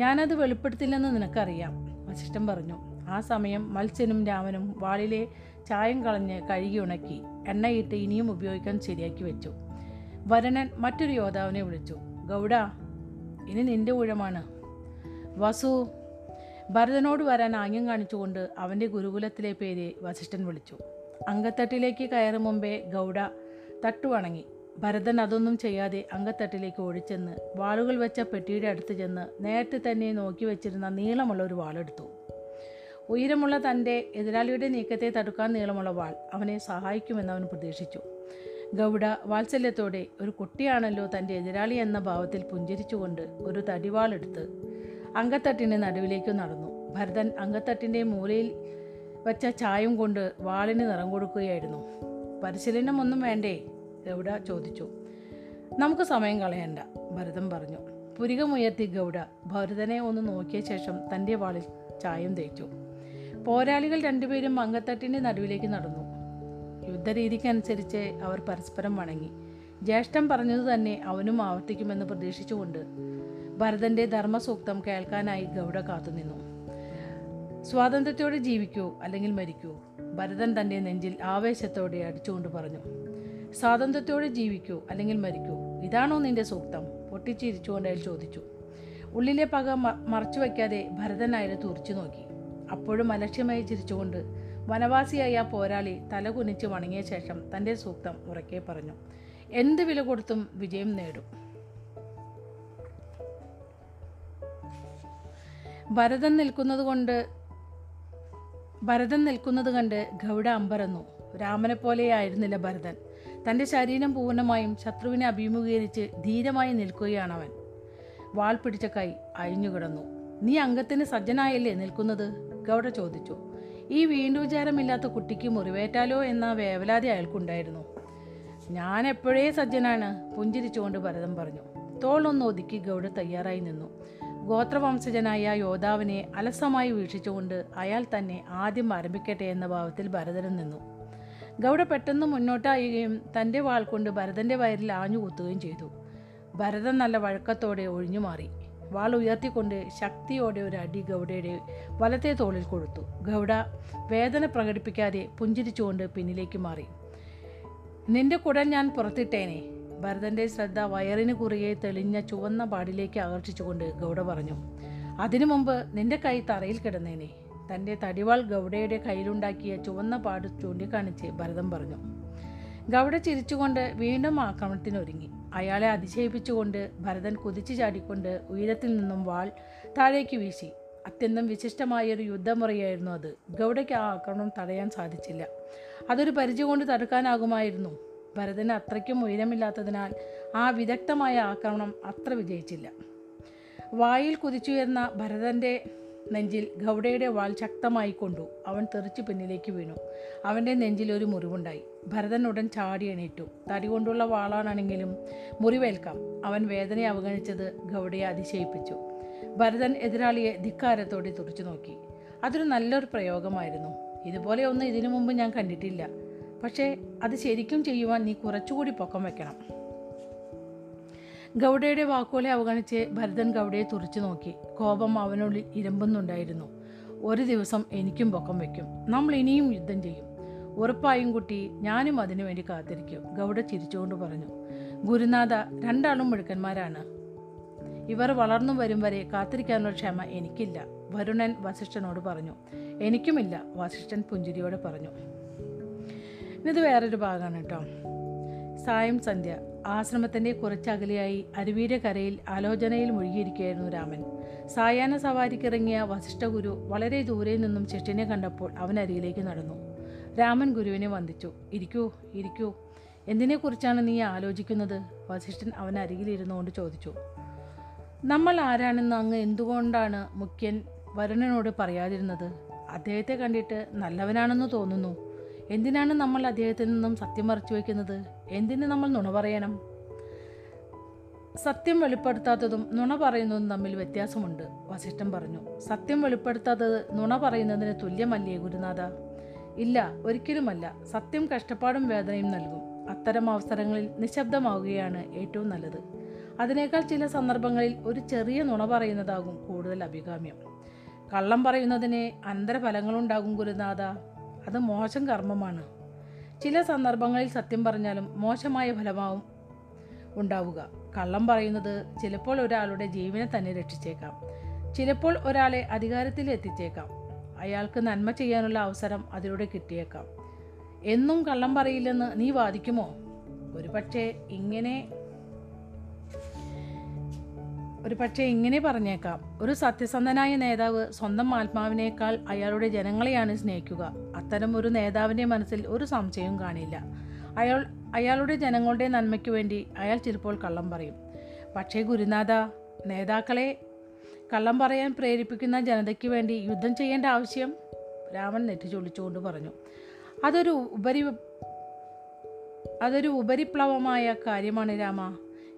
ഞാനത് വെളിപ്പെടുത്തില്ലെന്ന് നിനക്കറിയാം, വസിഷ്ഠൻ പറഞ്ഞു. ആ സമയം മത്സ്യനും രാമനും വാളിലെ ചായം കളഞ്ഞ് കഴുകി ഉണക്കി എണ്ണയിട്ട് ഇനിയും ഉപയോഗിക്കാൻ ശരിയാക്കി വെച്ചു. വരുണൻ മറ്റൊരു യോദ്ധാവിനെ വിളിച്ചു. ഗൗഡ, ഇനി നിന്റെ ഊഴമാണ്. വസു, ഭരതനോട് വരാൻ ആംഗ്യം കാണിച്ചുകൊണ്ട് അവൻ്റെ ഗുരുകുലത്തിലെ പേര് വസിഷ്ഠൻ വിളിച്ചു. അങ്കത്തട്ടിലേക്ക് കയറും മുമ്പേ ഗൗഡ തട്ടുവണങ്ങി. ഭരതൻ അതൊന്നും ചെയ്യാതെ അങ്കത്തട്ടിലേക്ക് ഓടിച്ചെന്ന് വാളുകൾ വെച്ച പെട്ടിയുടെ അടുത്ത് ചെന്ന് നേരത്തെ തന്നെ നോക്കി വെച്ചിരുന്ന നീളമുള്ള ഒരു വാളെടുത്തു. ഉയരമുള്ള തൻ്റെ എതിരാളിയുടെ നീക്കത്തെ തടുക്കാൻ നീളമുള്ള വാൾ അവനെ സഹായിക്കുമെന്ന് അവൻ പ്രതീക്ഷിച്ചു. ഗൗഡ വാത്സല്യത്തോടെ ഒരു കുട്ടിയാണല്ലോ തൻ്റെ എതിരാളി എന്ന ഭാവത്തിൽ പുഞ്ചിരിച്ചുകൊണ്ട് ഒരു തടിവാളെടുത്ത് അങ്കത്തട്ടിൻ്റെ നടുവിലേക്ക് നടന്നു. ഭരതൻ അങ്കത്തട്ടിൻ്റെ മൂലയിൽ വച്ച ചായം കൊണ്ട് വാളിന് നിറം കൊടുക്കുകയായിരുന്നു. പരിശീലനമൊന്നും വേണ്ടേ? ഗൗഡ ചോദിച്ചു. നമുക്ക് സമയം കളയണ്ട, ഭരതൻ പറഞ്ഞു. പുരികമുയർത്തി ഗൗഡ ഭരതനെ ഒന്ന് നോക്കിയ ശേഷം തൻ്റെ വാളിൽ ചായം തേച്ചു. പോരാളികൾ രണ്ടുപേരും അങ്കത്തട്ടിൻ്റെ നടുവിലേക്ക് നടന്നു. യുദ്ധരീതിക്കനുസരിച്ച് അവർ പരസ്പരം വണങ്ങി. ജ്യേഷ്ഠൻ പറഞ്ഞത് തന്നെ അവനും ആവർത്തിക്കുമെന്ന് പ്രതീക്ഷിച്ചുകൊണ്ട് ഭരതൻ്റെ ധർമ്മസൂക്തം കേൾക്കാനായി ഗൗഡ കാത്തുനിന്നു. സ്വാതന്ത്ര്യത്തോടെ ജീവിക്കൂ, അല്ലെങ്കിൽ മരിക്കൂ, ഭരതൻ തൻ്റെ നെഞ്ചിൽ ആവേശത്തോടെ അടിച്ചുകൊണ്ട് പറഞ്ഞു. സ്വാതന്ത്ര്യത്തോടെ ജീവിക്കൂ, അല്ലെങ്കിൽ മരിക്കൂ, ഇതാണോ നിന്റെ സൂക്തം? പൊട്ടിച്ചിരിച്ചുകൊണ്ട് അയാൾ ചോദിച്ചു. ഉള്ളിലെ പക മറച്ചു വയ്ക്കാതെ ഭരതൻ അയാളെ തുറിച്ചു നോക്കി. അപ്പോഴും അലക്ഷ്യമായി ചിരിച്ചുകൊണ്ട് വനവാസിയായ പോരാളി തല കുനിച്ച് വണങ്ങിയ ശേഷം തൻ്റെ സൂക്തം ഉറക്കെ പറഞ്ഞു. എന്ത് വില കൊടുത്തും വിജയം നേടും. ഭരതൻ നിൽക്കുന്നത് കണ്ട് ഗൗഡ അമ്പരന്നു. രാമനെ പോലെയായിരുന്നില്ല ഭരതൻ. തൻ്റെ ശരീരം പൂർണ്ണമായും ശത്രുവിനെ അഭിമുഖീകരിച്ച് ധീരമായി നിൽക്കുകയാണവൻ. വാൾ പിടിച്ച കൈ അഴിഞ്ഞുകിടന്നു. നീ അംഗത്തിന് സജ്ജനായല്ലേ നിൽക്കുന്നത്? ഗൗഡ ചോദിച്ചു. ഈ വീണ്ടുവിചാരമില്ലാത്ത കുട്ടിക്ക് മുറിവേറ്റാലോ എന്ന വേവലാതി അയാൾക്കുണ്ടായിരുന്നു. ഞാൻ എപ്പോഴേ സജ്ജനാണ്, പുഞ്ചിരിച്ചുകൊണ്ട് ഭരതൻ പറഞ്ഞു. തോളൊന്ന് ഒതുക്കി ഗൗഡ തയ്യാറായി നിന്നു. ഗോത്രവംശജനായ യോദ്ധാവിനെ അലസമായി വീക്ഷിച്ചുകൊണ്ട് അയാൾ തന്നെ ആദ്യം ആരംഭിക്കട്ടെ എന്ന ഭാവത്തിൽ ഭരതനും നിന്നു. ഗൗഡ പെട്ടെന്ന് മുന്നോട്ടായുകയും തൻ്റെ വാൾ കൊണ്ട് ഭരതൻ്റെ വയറിൽ ആഞ്ഞുകുത്തുകയും ചെയ്തു. ഭരതൻ നല്ല വഴക്കത്തോടെ ഒഴിഞ്ഞു മാറി. വാൾ ഉയർത്തിക്കൊണ്ട് ശക്തിയോടെ ഒരു അടി ഗൗഡയുടെ വലത്തെ തോളിൽ കൊടുത്തു. ഗൗഡ വേദന പ്രകടിപ്പിക്കാതെ പുഞ്ചിരിച്ചുകൊണ്ട് പിന്നിലേക്ക് മാറി. നിന്റെ കുടൽ ഞാൻ പുറത്തിട്ടേനെ, ഭരതൻ്റെ ശ്രദ്ധ വയറിന് കുറുകെ തെളിഞ്ഞ ചുവന്ന പാടിലേക്ക് ആകർഷിച്ചുകൊണ്ട് ഗൗഡ പറഞ്ഞു. അതിനു മുമ്പ് നിന്റെ കൈ തറയിൽ കിടന്നേനെ, തൻ്റെ തടിവാൾ ഗൗഡയുടെ കയ്യിലുണ്ടാക്കിയ ചുവന്ന പാട് ചൂണ്ടിക്കാണിച്ച് ഭരതൻ പറഞ്ഞു. ഗൗഡ ചിരിച്ചുകൊണ്ട് വീണ്ടും ആക്രമണത്തിനൊരുങ്ങി. അയാളെ അതിശയിപ്പിച്ചുകൊണ്ട് ഭരതൻ കുതിച്ചു ചാടിക്കൊണ്ട് ഉയരത്തിൽ നിന്നും വാൾ താഴേക്ക് വീശി. അത്യന്തം വിശിഷ്ടമായൊരു യുദ്ധമുറയായിരുന്നു അത്. ഗൗഡയ്ക്ക് ആ ആക്രമണം തടയാൻ സാധിച്ചില്ല. അതൊരു പരിചയം കൊണ്ട് തടുക്കാനാകുമായിരുന്നു. ഭരതന് അത്രയ്ക്കും ഉയരമില്ലാത്തതിനാൽ ആ വിദഗ്ധമായ ആക്രമണം അത്ര വിജയിച്ചില്ല. വായിൽ കുതിച്ചുയർന്ന ഭരതൻ്റെ നെഞ്ചിൽ ഗൗഡയുടെ വാൾ ശക്തമായി കൊണ്ടു. അവൻ തെറിച്ച് പിന്നിലേക്ക് വീണു. അവൻ്റെ നെഞ്ചിൽ ഒരു മുറിവുണ്ടായി. ഭരതൻ ഉടൻ ചാടി എണീറ്റു. തടി കൊണ്ടുള്ള വാളാണെങ്കിലും മുറിവേൽക്കാം. അവൻ വേദനയെ അവഗണിച്ചത് ഗൗഡയെ അതിശയിപ്പിച്ചു. ഭരതൻ എതിരാളിയെ ധിക്കാരത്തോടെ തുറിച്ചു നോക്കി. അതൊരു നല്ലൊരു പ്രയോഗമായിരുന്നു. ഇതുപോലെ ഒന്നും ഇതിനു മുമ്പ് ഞാൻ കണ്ടിട്ടില്ല. പക്ഷേ അത് ശരിക്കും ചെയ്യുവാൻ നീ കുറച്ചുകൂടി പൊക്കം വയ്ക്കണം. ഗൗഡയുടെ വാക്കുകളെ അവഗണിച്ച് ഭരതൻ ഗൗഡയെ തുറിച്ചു നോക്കി. കോപം അവനുള്ളിൽ ഇരമ്പുന്നുണ്ടായിരുന്നു. ഒരു ദിവസം എനിക്കും പൊക്കം വയ്ക്കും. നമ്മൾ ഇനിയും യുദ്ധം ചെയ്യും. ഉറപ്പായും കുട്ടി, ഞാനും അതിനുവേണ്ടി കാത്തിരിക്കും, ഗൗഡ ചിരിച്ചുകൊണ്ട് പറഞ്ഞു. ഗുരുനാഥ, രണ്ടാളും മിടുക്കന്മാരാണ്. ഇവർ വളർന്നു വരും വരെ കാത്തിരിക്കാനുള്ള ക്ഷമ എനിക്കില്ല, വരുണൻ വസിഷ്ഠനോട് പറഞ്ഞു. എനിക്കുമില്ല, വസിഷ്ഠൻ പുഞ്ചിരിയോട് പറഞ്ഞു. ഇത് വേറൊരു ഭാഗമാണ് കേട്ടോ. സായം സന്ധ്യ. ആശ്രമത്തിൻ്റെ കുറച്ചകലെയായി അരുവിയുടെ കരയിൽ ആലോചനയിൽ മുഴുകിയിരിക്കുകയായിരുന്നു രാമൻ. സായാഹ്ന സവാരിക്കിറങ്ങിയ വസിഷ്ഠഗുരു വളരെ ദൂരെ നിന്നും ശിഷ്യനെ കണ്ടപ്പോൾ അവൻ അരികിലേക്ക് നടന്നു. രാമൻ ഗുരുവിനെ വന്ദിച്ചു. ഇരിക്കൂ ഇരിക്കൂ, എന്തിനെക്കുറിച്ചാണ് നീ ആലോചിക്കുന്നത്? വസിഷ്ഠൻ അവൻ അരികിലിരുന്നു കൊണ്ട് ചോദിച്ചു. നമ്മൾ ആരാണെന്ന് അങ്ങ് എന്തുകൊണ്ടാണ് മുഖ്യൻ വരുണനോട് പറയാതിരുന്നത്? അദ്ദേഹത്തെ കണ്ടിട്ട് നല്ലവനാണെന്ന് തോന്നുന്നു. എന്തിനാണ് നമ്മൾ അദ്ദേഹത്തിൽ നിന്നും സത്യം മറച്ചു വയ്ക്കുന്നത്? എന്തിന് നമ്മൾ നുണ പറയണം? സത്യം വെളിപ്പെടുത്താത്തതും നുണ പറയുന്നതും തമ്മിൽ വ്യത്യാസമുണ്ട്, വസിഷ്ഠൻ പറഞ്ഞു. സത്യം വെളിപ്പെടുത്താത്തത് നുണ പറയുന്നതിന് തുല്യമല്ലേ ഗുരുനാഥ? ഇല്ല, ഒരിക്കലുമല്ല. സത്യം കഷ്ടപ്പാടും വേദനയും നൽകും. അത്തരം അവസരങ്ങളിൽ നിശബ്ദമാവുകയാണ് ഏറ്റവും നല്ലത്. അതിനേക്കാൾ ചില സന്ദർഭങ്ങളിൽ ഒരു ചെറിയ നുണ പറയുന്നതാകും കൂടുതൽ അഭികാമ്യം. കള്ളം പറയുന്നതിന് അനന്തരഫലങ്ങളുണ്ടാകും ഗുരുനാഥ. അത് മോശം കർമ്മമാണ്. ചില സന്ദർഭങ്ങളിൽ സത്യം പറഞ്ഞാലും മോശമായ ഫലമാവും ഉണ്ടാവുക. കള്ളം പറയുന്നത് ചിലപ്പോൾ ഒരാളുടെ ജീവനെ തന്നെ രക്ഷിച്ചേക്കാം, ചിലപ്പോൾ ഒരാളെ അധികാരത്തിൽ എത്തിച്ചേക്കാം, അയാൾക്ക് നന്മ ചെയ്യാനുള്ള അവസരം അതിലൂടെ കിട്ടിയേക്കാം. എന്നും കള്ളം പറയില്ലെന്ന് നീ വാദിക്കുമോ? ഒരു പക്ഷേ ഇങ്ങനെ പറഞ്ഞേക്കാം, ഒരു സത്യസന്ധനായ നേതാവ് സ്വന്തം ആത്മാവിനേക്കാൾ അയാളുടെ ജനങ്ങളെയാണ് സ്നേഹിക്കുക. അത്തരം ഒരു നേതാവിൻ്റെ മനസ്സിൽ ഒരു സംശയവും കാണില്ല. അയാളുടെ ജനങ്ങളുടെ നന്മയ്ക്ക് വേണ്ടി അയാൾ ചിലപ്പോൾ കള്ളം പറയും. പക്ഷേ ഗുരുനാഥ, നേതാക്കളെ കള്ളം പറയാൻ പ്രേരിപ്പിക്കുന്ന ജനതയ്ക്ക് വേണ്ടി യുദ്ധം ചെയ്യേണ്ട ആവശ്യം? രാമൻ നെറ്റിച്ചൊളിച്ചുകൊണ്ട് പറഞ്ഞു. അതൊരു ഉപരിപ്ലവമായ കാര്യമാണ് രാമ.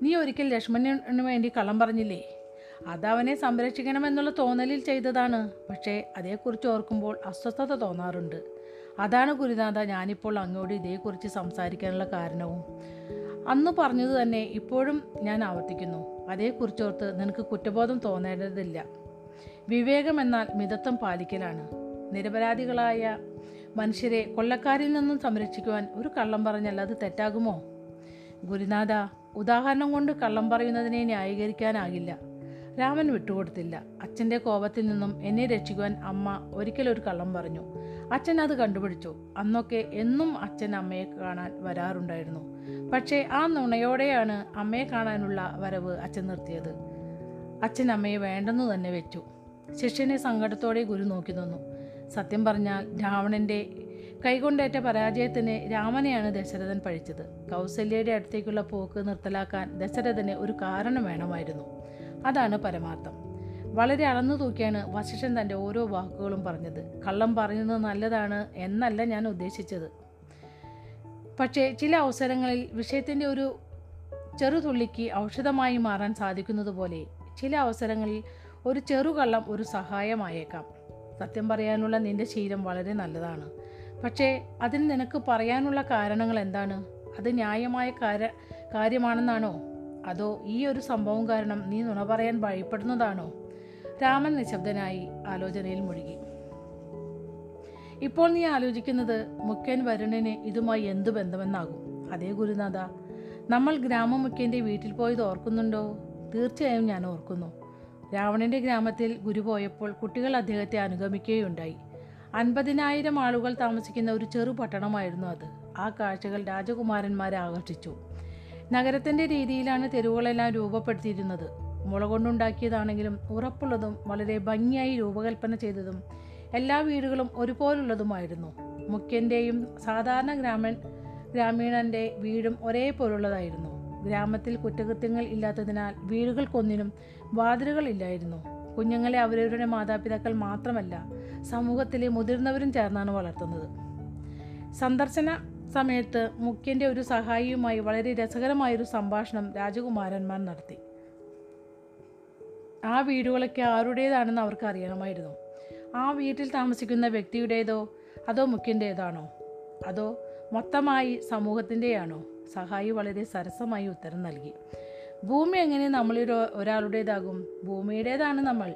നീ ഒരിക്കൽ ലക്ഷ്മണന് വേണ്ടി കള്ളം പറഞ്ഞില്ലേ? അതവനെ സംരക്ഷിക്കണമെന്നുള്ള തോന്നലിൽ ചെയ്തതാണ്. പക്ഷേ അതേക്കുറിച്ച് ഓർക്കുമ്പോൾ അസ്വസ്ഥത തോന്നാറുണ്ട്. അതാണ് ഗുരുനാഥ ഞാനിപ്പോൾ അങ്ങോട്ട് ഇതേക്കുറിച്ച് സംസാരിക്കാനുള്ള കാരണവും. അന്ന് പറഞ്ഞത് തന്നെ ഇപ്പോഴും ഞാൻ ആവർത്തിക്കുന്നു. അതേക്കുറിച്ചോർത്ത് നിനക്ക് കുറ്റബോധം തോന്നേണ്ടതില്ല. വിവേകം എന്നാൽ മിതത്വം പാലിക്കലാണ്. നിരപരാധികളായ മനുഷ്യരെ കൊള്ളക്കാരിൽ നിന്നും സംരക്ഷിക്കുവാൻ ഒരു കള്ളം പറഞ്ഞാൽ അത് തെറ്റാകുമോ? ഗുരുനാഥ, ഉദാഹരണം കൊണ്ട് കള്ളം പറയുന്നതിനെ ന്യായീകരിക്കാനാകില്ല. രാമൻ വിട്ടുകൊടുത്തില്ല. അച്ഛൻ്റെ കോപത്തിൽ നിന്നും എന്നെ രക്ഷിക്കുവാൻ അമ്മ ഒരിക്കലൊരു കള്ളം പറഞ്ഞു. അച്ഛൻ അത് കണ്ടുപിടിച്ചു. അന്നൊക്കെ എന്നും അച്ഛൻ അമ്മയെ കാണാൻ വരാറുണ്ടായിരുന്നു. പക്ഷേ ആ നുണയോടെയാണ് അമ്മയെ കാണാനുള്ള വരവ് അച്ഛൻ നിർത്തിയത്. അച്ഛൻ അമ്മയെ വേണ്ടെന്നു തന്നെ വെച്ചു. ശിഷ്യനെ സങ്കടത്തോടെ ഗുരു നോക്കി നിന്നു. സത്യം പറഞ്ഞാൽ രാവണൻ്റെ കൈകൊണ്ടേറ്റ പരാജയത്തിന് രാമനെയാണ് ദശരഥൻ പഴിച്ചത്. കൗസല്യയുടെ അടുത്തേക്കുള്ള പോക്ക് നിർത്തലാക്കാൻ ദശരഥന് ഒരു കാരണം വേണമായിരുന്നു. അതാണ് പരമാർത്ഥം. വളരെ അളന്നു തൂക്കിയാണ് വസിഷ്ഠൻ തൻ്റെ ഓരോ വാക്കുകളും പറഞ്ഞത്. കള്ളം പറയുന്നത് നല്ലതാണ് എന്നല്ല ഞാൻ ഉദ്ദേശിച്ചത്. പക്ഷേ ചില അവസരങ്ങളിൽ വിഷയത്തിൻ്റെ ഒരു ചെറുതുള്ളിക്ക് ഔഷധമായി മാറാൻ സാധിക്കുന്നത് പോലെ ചില അവസരങ്ങളിൽ ഒരു ചെറുകള്ളം ഒരു സഹായമായേക്കാം. സത്യം പറയാനുള്ള നിൻ്റെ ശീലം വളരെ നല്ലതാണ്. പക്ഷേ അതിന് നിനക്ക് പറയാനുള്ള കാരണങ്ങൾ എന്താണ്? അത് ന്യായമായ കാര്യമാണെന്നാണോ? അതോ ഈ ഒരു സംഭവം കാരണം നീ നുണ പറയാൻ ഭയപ്പെടുന്നതാണോ? രാമൻ നിശബ്ദനായി ആലോചനയിൽ മുഴുകി. ഇപ്പോൾ നീ ആലോചിക്കുന്നത് മുഖ്യൻ വരുണന് ഇതുമായി എന്തു ബന്ധമെന്നാകും. അതേ ഗുരുനാഥ, നമ്മൾ ഗ്രാമമുഖ്യൻ്റെ വീട്ടിൽ പോയത് ഓർക്കുന്നുണ്ടോ? തീർച്ചയായും ഞാൻ ഓർക്കുന്നു. രാവണൻ്റെ ഗ്രാമത്തിൽ ഗുരു പോയപ്പോൾ കുട്ടികൾ അദ്ദേഹത്തെ അനുഗമിക്കുകയുണ്ടായി. 50,000 ആളുകൾ താമസിക്കുന്ന ഒരു ചെറു പട്ടണമായിരുന്നു അത്. ആ കാഴ്ചകൾ രാജകുമാരന്മാരെ ആകർഷിച്ചു. നഗരത്തിൻ്റെ രീതിയിലാണ് തെരുവുകളെല്ലാം രൂപപ്പെടുത്തിയിരുന്നത്. മുള കൊണ്ടുണ്ടാക്കിയതാണെങ്കിലും ഉറപ്പുള്ളതും വളരെ ഭംഗിയായി രൂപകൽപ്പന ചെയ്തതും എല്ലാ വീടുകളും ഒരുപോലുള്ളതുമായിരുന്നു. മുഖ്യൻ്റെയും സാധാരണ ഗ്രാമീണൻ്റെ വീടും ഒരേപോലുള്ളതായിരുന്നു. ഗ്രാമത്തിൽ കുറ്റകൃത്യങ്ങൾ ഇല്ലാത്തതിനാൽ വീടുകൾക്കൊന്നിനും വാതിലുകൾ ഇല്ലായിരുന്നു. കുഞ്ഞുങ്ങളെ അവരവരുടെ മാതാപിതാക്കൾ മാത്രമല്ല സമൂഹത്തിലെ മുതിർന്നവരും ചേർന്നാണ് വളർത്തുന്നത്. സന്ദർശന സമയത്ത് മുഖ്യൻ്റെ ഒരു സഹായിയുമായി വളരെ രസകരമായൊരു സംഭാഷണം രാജകുമാരന്മാർ നടത്തി. ആ വീടുകളൊക്കെ ആരുടേതാണെന്ന് അവർക്ക് അറിയണമായിരുന്നു. ആ വീട്ടിൽ താമസിക്കുന്ന വ്യക്തിയുടേതോ അതോ മുഖ്യൻ്റേതാണോ അതോ മൊത്തമായി സമൂഹത്തിൻ്റെയാണോ? സഹായി വളരെ സരസമായി ഉത്തരം നൽകി. ഭൂമി എങ്ങനെ നമ്മളിൽ ഒരാളുടേതാകും? ഭൂമിയുടേതാണ് നമ്മൾ.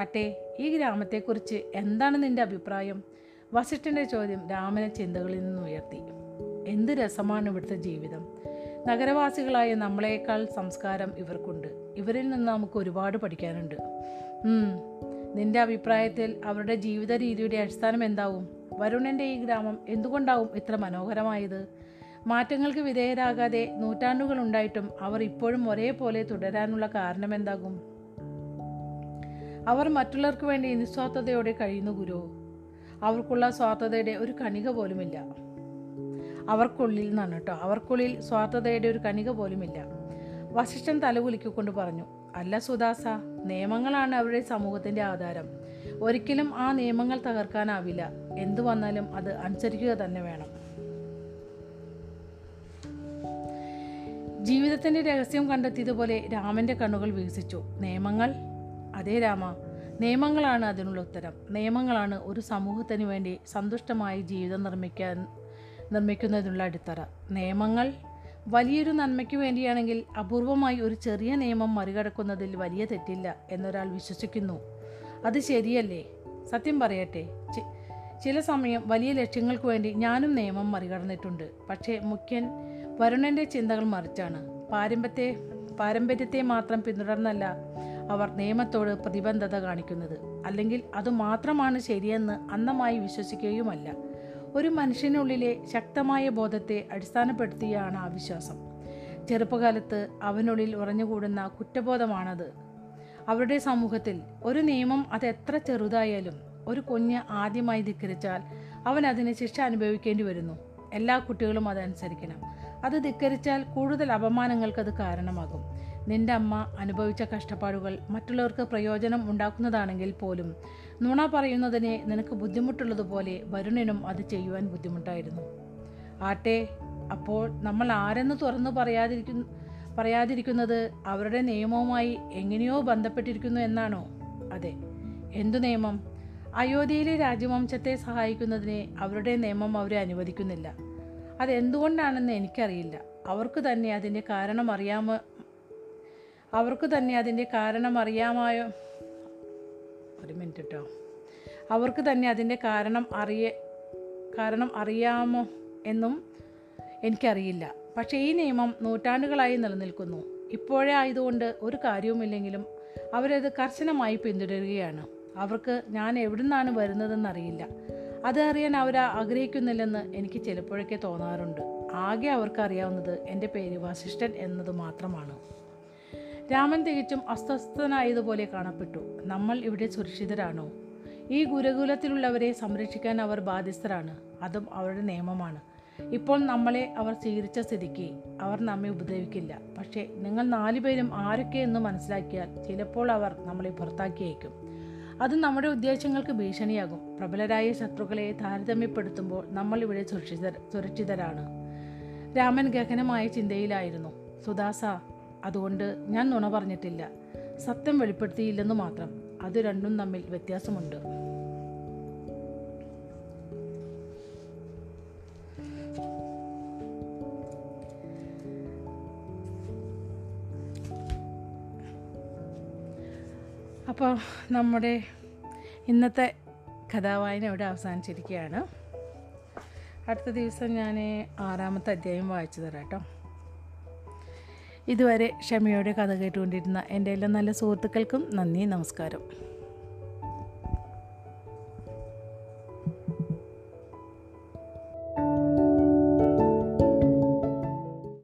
ആട്ടെ, ഈ ഗ്രാമത്തെക്കുറിച്ച് എന്താണ് നിൻ്റെ അഭിപ്രായം? വസിഷ്ഠൻ്റെ ചോദ്യം രാമനെ ചിന്തകളിൽ നിന്ന് ഉയർത്തി. എന്ത് രസമാണ് ഇവിടുത്തെ ജീവിതം! നഗരവാസികളായ നമ്മളേക്കാൾ സംസ്കാരം ഇവർക്കുണ്ട്. ഇവരിൽ നിന്ന് നമുക്ക് ഒരുപാട് പഠിക്കാനുണ്ട്. നിന്റെ അഭിപ്രായത്തിൽ അവരുടെ ജീവിത രീതിയുടെ അടിസ്ഥാനം എന്താവും? വരുണൻ്റെ ഈ ഗ്രാമം എന്തുകൊണ്ടാവും ഇത്ര മനോഹരമായത്? മാറ്റങ്ങൾക്ക് വിധേയരാകാതെ നൂറ്റാണ്ടുകൾ ഉണ്ടായിട്ടും അവർ ഇപ്പോഴും ഒരേപോലെ തുടരാനുള്ള കാരണമെന്താകും? അവർ മറ്റുള്ളവർക്ക് വേണ്ടി നിസ്വാർത്ഥതയോടെ കഴിയുന്നു ഗുരു. അവർക്കുള്ള സ്വാർത്ഥതയുടെ ഒരു കണിക പോലുമില്ല. അവർക്കുള്ളിൽ സ്വാർത്ഥതയുടെ ഒരു കണിക പോലുമില്ല. വസിഷ്ഠൻ തലകുലിക്കൊണ്ട് പറഞ്ഞു, അല്ല സുദാസ, നിയമങ്ങളാണ് അവരുടെ സമൂഹത്തിൻ്റെ ആധാരം. ഒരിക്കലും ആ നിയമങ്ങൾ തകർക്കാനാവില്ല. എന്തു വന്നാലും അത് അനുസരിക്കുക തന്നെ വേണം. ജീവിതത്തിൻ്റെ രഹസ്യം കണ്ടെത്തിയതുപോലെ രാമൻ്റെ കണ്ണുകൾ വികസിച്ചു. നിയമങ്ങൾ? അതേ രാമ, നിയമങ്ങളാണ് അതിനുള്ള ഉത്തരം. നിയമങ്ങളാണ് ഒരു സമൂഹത്തിന് വേണ്ടി സന്തുഷ്ടമായി ജീവിതം നിർമ്മിക്കുന്നതിനുള്ള അടിത്തറ. നിയമങ്ങൾ വലിയൊരു നന്മയ്ക്ക് വേണ്ടിയാണെങ്കിൽ അപൂർവമായി ഒരു ചെറിയ നിയമം മറികടക്കുന്നതിൽ വലിയ തെറ്റില്ല എന്നൊരാൾ വിശ്വസിക്കുന്നു. അത് ശരിയല്ലേ? സത്യം പറയട്ടെ, ചില സമയം വലിയ ലക്ഷ്യങ്ങൾക്ക് വേണ്ടി ഞാനും നിയമം മറികടന്നിട്ടുണ്ട്. പക്ഷേ മുഖ്യൻ വരുണൻ്റെ ചിന്തകൾ മറിച്ചാണ്. പാരമ്പര്യത്തെ മാത്രം പിന്തുടർന്നല്ല അവർ നിയമത്തോട് പ്രതിബദ്ധത കാണിക്കുന്നത്. അല്ലെങ്കിൽ അതുമാത്രമാണ് ശരിയെന്ന് അന്ധമായി വിശ്വസിക്കുകയുമല്ല. ഒരു മനുഷ്യനുള്ളിലെ ശക്തമായ ബോധത്തെ അടിസ്ഥാനപ്പെടുത്തിയാണ് ആ വിശ്വാസം. ചെറുപ്പകാലത്ത് അവനുള്ളിൽ ഉറഞ്ഞുകൂടുന്ന കുറ്റബോധമാണത്. അവരുടെ സമൂഹത്തിൽ ഒരു നിയമം അതെത്ര ചെറുതായാലും ഒരു കുഞ്ഞ് ആദ്യമായി ധിക്കരിച്ചാൽ അവൻ അതിന് ശിക്ഷ അനുഭവിക്കേണ്ടി വരുന്നു. എല്ലാ കുട്ടികളും അതനുസരിക്കണം. അത് ധിക്കരിച്ചാൽ കൂടുതൽ അപമാനങ്ങൾക്കത് കാരണമാകും. നിന്റെ അമ്മ അനുഭവിച്ച കഷ്ടപ്പാടുകൾ മറ്റുള്ളവർക്ക് പ്രയോജനം ഉണ്ടാക്കുന്നതാണെങ്കിൽ പോലും നുണ പറയുന്നതിനെ നിനക്ക് ബുദ്ധിമുട്ടുള്ളതുപോലെ വരുണിനും അത് ചെയ്യുവാൻ ബുദ്ധിമുട്ടായിരുന്നു. ആട്ടെ, അപ്പോൾ നമ്മൾ ആരെന്ന് തുറന്നു പറയാതിരിക്കുന്നത് അവരുടെ നിയമവുമായി എങ്ങനെയോ ബന്ധപ്പെട്ടിരിക്കുന്നു എന്നാണോ? അതെ. എന്തു നിയമം? അയോധ്യയിലെ രാജവംശത്തെ സഹായിക്കുന്നതിന് അവരുടെ നിയമം അവരെ അനുവദിക്കുന്നില്ല. അതെന്തുകൊണ്ടാണെന്ന് എനിക്കറിയില്ല. അവർക്ക് തന്നെ അതിൻ്റെ കാരണം അറിയാമോ എന്നും എനിക്കറിയില്ല. പക്ഷേ ഈ നിയമം നൂറ്റാണ്ടുകളായി നിലനിൽക്കുന്നു. ഇപ്പോഴേ ആയതുകൊണ്ട് ഒരു കാര്യവുമില്ലെങ്കിലും അവരത് കർശനമായി പിന്തുടരുകയാണ്. അവർക്ക് ഞാൻ എവിടുന്നാണ് വരുന്നതെന്നറിയില്ല. അത് അറിയാൻ അവർ ആഗ്രഹിക്കുന്നില്ലെന്ന് എനിക്ക് ചിലപ്പോഴൊക്കെ തോന്നാറുണ്ട്. ആകെ അവർക്കറിയാവുന്നത് എൻ്റെ പേര് വസിഷ്ഠൻ എന്നത് മാത്രമാണ്. രാമൻ തികച്ചും അസ്വസ്ഥനായതുപോലെ കാണപ്പെട്ടു. നമ്മൾ ഇവിടെ സുരക്ഷിതരാണോ? ഈ ഗുരുകുലത്തിലുള്ളവരെ സംരക്ഷിക്കാൻ അവർ ബാധ്യസ്ഥരാണ്. അതും അവരുടെ നിയമമാണ്. ഇപ്പോൾ നമ്മളെ അവർ സ്വീകരിച്ച സ്ഥിതിക്ക് അവർ നമ്മെ ഉപദ്രവിക്കില്ല. പക്ഷേ നിങ്ങൾ നാലുപേരും ആരൊക്കെ എന്ന് മനസ്സിലാക്കിയാൽ ചിലപ്പോൾ അവർ നമ്മളെ പുറത്താക്കിയേക്കും. അത് നമ്മുടെ ഉദ്ദേശങ്ങൾക്ക് ഭീഷണിയാകും. പ്രബലരായ ശത്രുക്കളെ താരതമ്യപ്പെടുത്തുമ്പോൾ നമ്മൾ ഇവിടെ സുരക്ഷിതരാണ്. രാമൻ ഗഹനമായ ചിന്തയിലായിരുന്നു. സുദാസ, അതുകൊണ്ട് ഞാൻ നുണ പറഞ്ഞിട്ടില്ല, സത്യം വെളിപ്പെടുത്തിയില്ലെന്ന് മാത്രം. അത് രണ്ടും തമ്മിൽ വ്യത്യാസമുണ്ട്. അപ്പോൾ നമ്മുടെ ഇന്നത്തെ കഥാവായന ഇവിടെ അവസാനിച്ചിരിക്കുകയാണ്. അടുത്ത ദിവസം ഞാൻ 6ാമത്തെ അധ്യായം വായിച്ചു തരാം കേട്ടോ. ഇതുവരെ ക്ഷമയോടെ കഥ കേട്ടുകൊണ്ടിരുന്ന എൻ്റെ എല്ലാ നല്ല സുഹൃത്തുക്കൾക്കും നന്ദി, നമസ്കാരം.